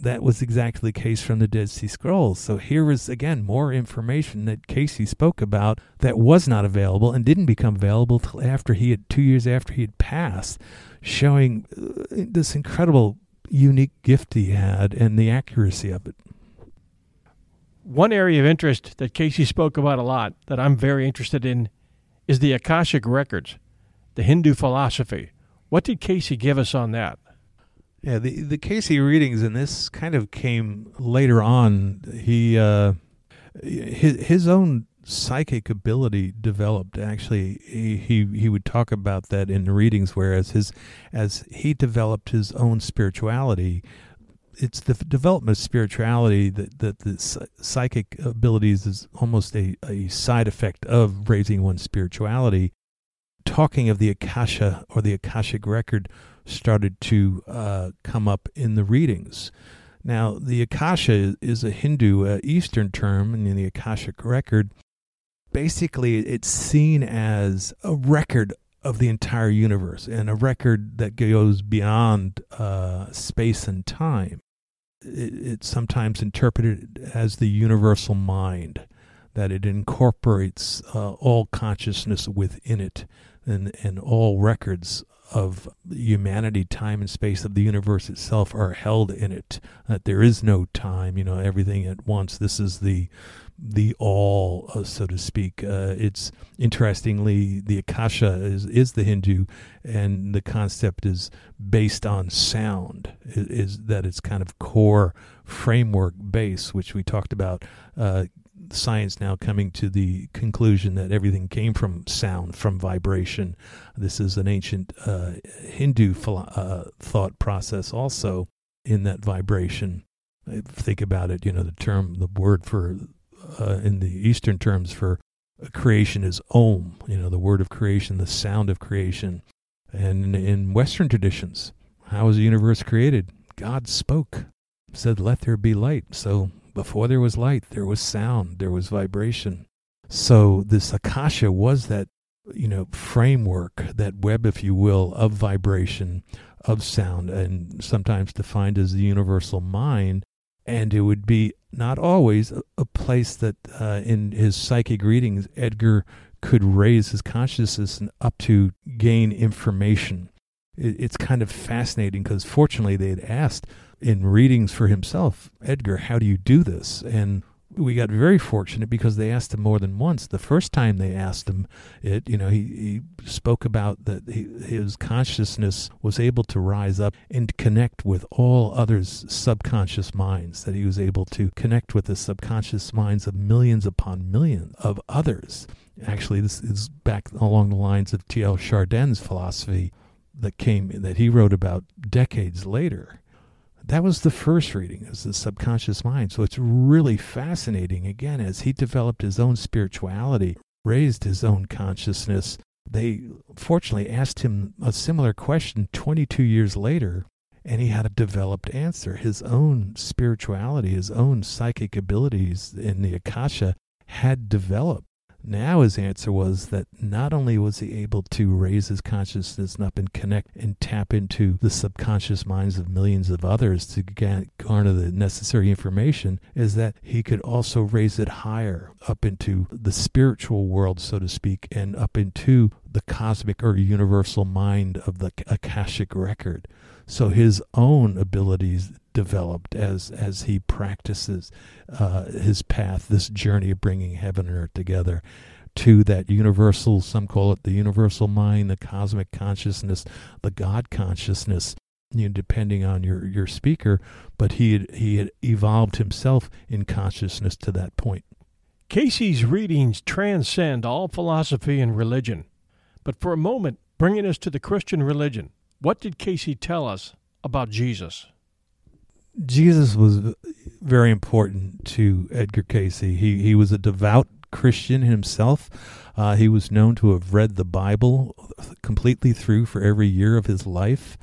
that was exactly the case from the Dead Sea Scrolls. So here is, again, more information that Cayce spoke about that was not available and didn't become available till 2 years after he had passed, showing this incredible, unique gift he had and the accuracy of it. One area of interest that Cayce spoke about a lot that I'm very interested in is the Akashic Records, the Hindu philosophy. What did Cayce give us on that? Yeah, the Cayce readings, and this kind of came later on. He his own psychic ability developed. Actually, he would talk about that in the readings. Whereas as he developed his own spirituality, it's the development of spirituality that the psychic abilities is almost a side effect of raising one's spirituality. Talking of the Akasha or the Akashic record started to come up in the readings. Now, the Akasha is a Hindu Eastern term, and in the Akashic record, basically it's seen as a record of the entire universe and a record that goes beyond space and time. It's sometimes interpreted as the universal mind, that it incorporates all consciousness within it and all records of humanity, time and space of the universe itself are held in it, that there is no time, everything at once. This is the all, so to speak. It's interestingly, the Akasha is the Hindu, and the concept is based on sound, is that it's kind of core framework base, which we talked about, science now coming to the conclusion that everything came from sound, from vibration. This is an ancient Hindu thought process also, in that vibration. Think about it, the term, the word for, in the Eastern terms for creation is Om, the word of creation, the sound of creation. And in Western traditions, how was the universe created? God spoke. said, let there be light. So before there was light, there was sound, there was vibration. So this Akasha was that, you know, framework, that web, if you will, of vibration, of sound, and sometimes defined as the universal mind. And it would be not always a place that in his psychic readings, Edgar could raise his consciousness and up to gain information. It's kind of fascinating because fortunately they had asked in readings for himself, Edgar, how do you do this? And we got very fortunate because they asked him more than once. The first time they asked him it, you know, he spoke about that his consciousness was able to rise up and connect with all others' subconscious minds, that he was able to connect with the subconscious minds of millions upon millions of others. Actually, this is back along the lines of T.L. Chardin's philosophy that he wrote about decades later. That was the first reading, is the subconscious mind. So it's really fascinating. Again, as he developed his own spirituality, raised his own consciousness, they fortunately asked him a similar question 22 years later, and he had a developed answer. His own spirituality, his own psychic abilities in the Akasha had developed. Now his answer was that not only was he able to raise his consciousness up and connect and tap into the subconscious minds of millions of others to garner the necessary information, is that he could also raise it higher up into the spiritual world, so to speak, and up into the cosmic or universal mind of the Akashic record. So his own abilities developed as he practices his path, this journey of bringing heaven and earth together to that universal, some call it the universal mind, the cosmic consciousness, the God consciousness, you know, depending on your speaker. But he had evolved himself in consciousness to that point. Cayce's readings transcend all philosophy and religion. But for a moment, bringing us to the Christian religion, what did Cayce tell us about Jesus? Jesus was very important to Edgar Cayce. He was a devout Christian himself. He was known to have read the Bible completely through for every year of his life.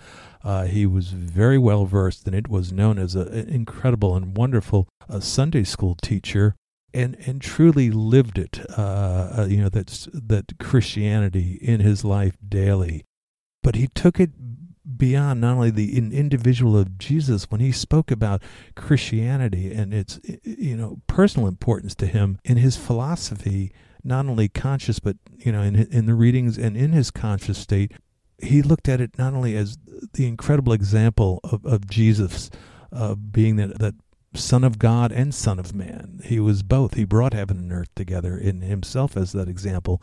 He was very well versed, and it was known as an incredible and wonderful Sunday school teacher, and truly lived it. You know, that Christianity in his life daily, but he took it beyond not only the individual of Jesus. When he spoke about Christianity and its, you know, personal importance to him in his philosophy, not only conscious, but, you know, in the readings and in his conscious state, he looked at it not only as the incredible example of Jesus being that Son of God and Son of Man. He was both. He brought heaven and earth together in himself as that example.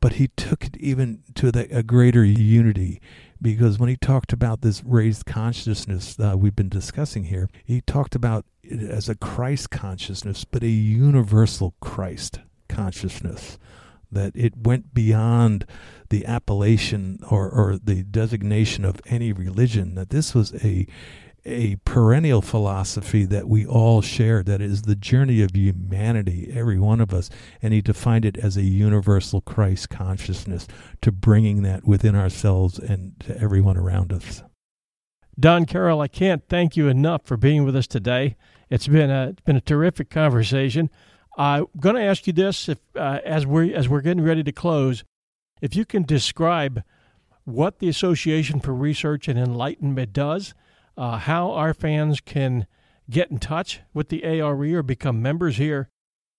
But he took it even to a greater unity, because when he talked about this raised consciousness we've been discussing here, he talked about it as a Christ consciousness, but a universal Christ consciousness, that it went beyond the appellation or the designation of any religion, that this was a perennial philosophy that we all share, that is the journey of humanity, every one of us. And he defined it as a universal Christ consciousness, to bringing that within ourselves and to everyone around us. Don Carroll, I can't thank you enough for being with us today. It's been a terrific conversation. I'm going to ask you this, if as we're getting ready to close, if you can describe what the Association for Research and Enlightenment does, how our fans can get in touch with the ARE or become members here,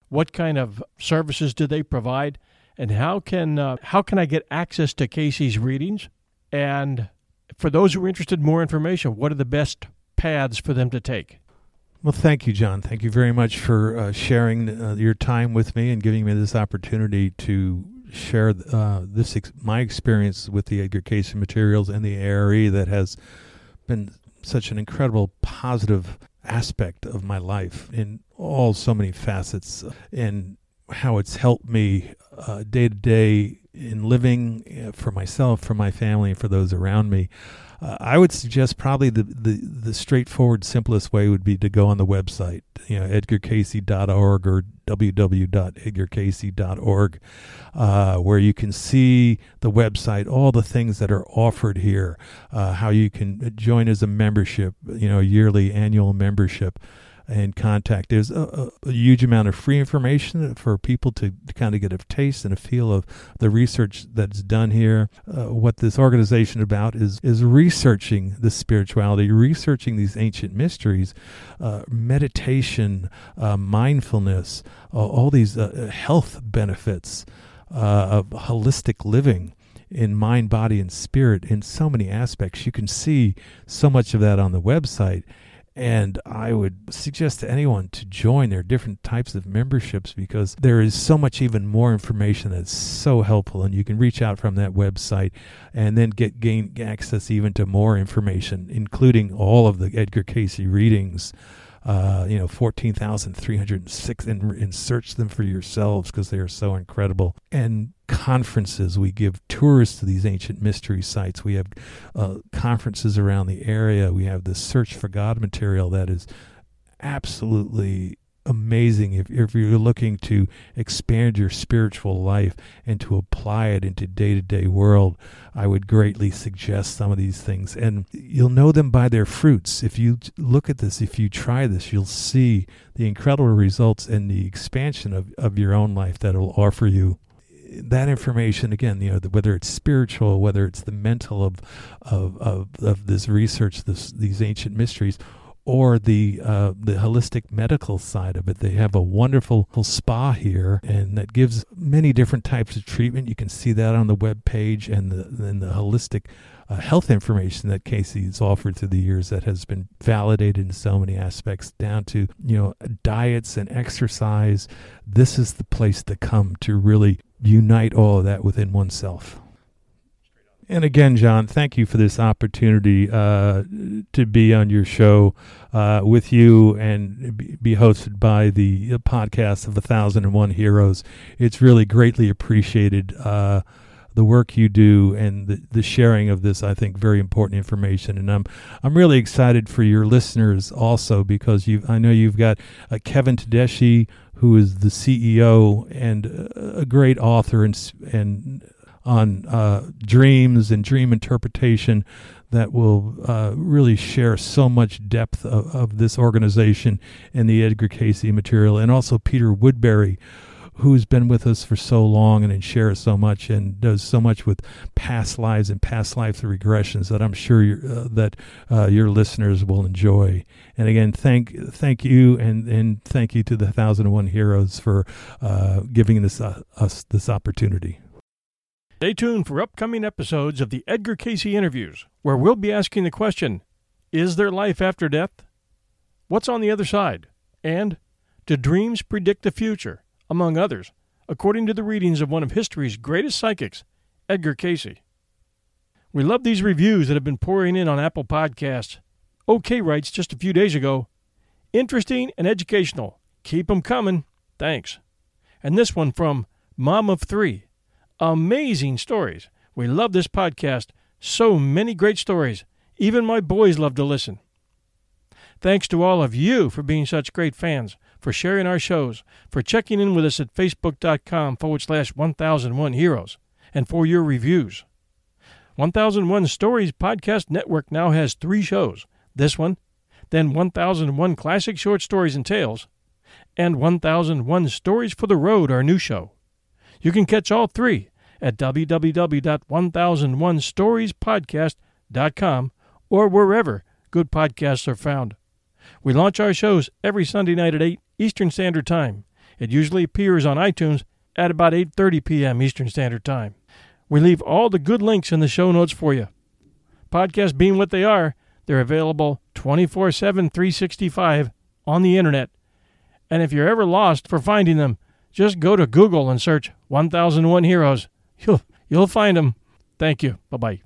what kind of services do they provide, and how can I get access to Cayce's readings? And for those who are interested in more information, what are the best paths for them to take? Well, thank you, John. Thank you very much for sharing your time with me and giving me this opportunity to share my experience with the Edgar Cayce materials and the ARE that has been such an incredible positive aspect of my life in so many facets, and how it's helped me day to day in living for myself, for my family, and for those around me, I would suggest probably the straightforward, simplest way would be to go on the website, edgarcayce.org or www.edgarcayce.org, where you can see the website, all the things that are offered here, how you can join as a membership, yearly, annual membership, and contact. There's a huge amount of free information for people to kind of get a taste and a feel of the research that's done here. What this organization about is researching this spirituality, researching these ancient mysteries, meditation, mindfulness, all these health benefits of holistic living in mind, body, and spirit in so many aspects. You can see so much of that on the website. And I would suggest to anyone to join. There are different types of memberships because there is so much even more information that's so helpful. And you can reach out from that website and then gain access even to more information, including all of the Edgar Cayce readings, 14,306, and search them for yourselves because they are so incredible. And conferences, we give tours to these ancient mystery sites. We have conferences around the area. We have the Search for God material that is absolutely amazing if you're looking to expand your spiritual life and to apply it into day-to-day world. I would greatly suggest some of these things, and you'll know them by their fruits. If you look at this, if you try this, you'll see the incredible results and the expansion of your own life that will offer you. That information, again, whether it's spiritual, whether it's the mental of this research, these ancient mysteries, or the holistic medical side of it. They have a wonderful spa here, and that gives many different types of treatment. You can see that on the web page, and the holistic health information that Cayce has offered through the years that has been validated in so many aspects, down to diets and exercise. This is the place to come to really unite all of that within oneself. And again, John, thank you for this opportunity to be on your show with you and be hosted by the podcast of 1001 Heroes. It's really greatly appreciated, the work you do and the sharing of this, I think, very important information. And I'm really excited for your listeners also, because I know you've got Kevin Tedeschi, who is the CEO and a great author and on dreams and dream interpretation, that will really share so much depth of this organization and the Edgar Cayce material, and also Peter Woodbury, who's been with us for so long and shares so much and does so much with past lives and past life regressions that I'm sure your listeners will enjoy. And again, thank you, and thank you to the 1001 Heroes for giving us this opportunity. Stay tuned for upcoming episodes of the Edgar Cayce Interviews, where we'll be asking the question, is there life after death? What's on the other side? And do dreams predict the future? Among others, according to the readings of one of history's greatest psychics, Edgar Cayce. We love these reviews that have been pouring in on Apple Podcasts. OK writes just a few days ago, interesting and educational. Keep them coming. Thanks. And this one from Mom of Three. Amazing stories. We love this podcast. So many great stories. Even my boys love to listen. Thanks to all of you for being such great fans, for sharing our shows, for checking in with us at facebook.com/1001Heroes, and for your reviews. 1001 Stories Podcast Network now has 3 shows, this one, then 1001 Classic Short Stories and Tales, and 1001 Stories for the Road, our new show. You can catch all 3 at www.1001storiespodcast.com or wherever good podcasts are found. We launch our shows every Sunday night at 8 Eastern Standard Time. It usually appears on iTunes at about 8:30 p.m. Eastern Standard Time. We leave all the good links in the show notes for you. Podcasts being what they are, they're available 24/7, 365 on the Internet. And if you're ever lost for finding them, just go to Google and search 1001 Heroes. You'll find them. Thank you. Bye-bye.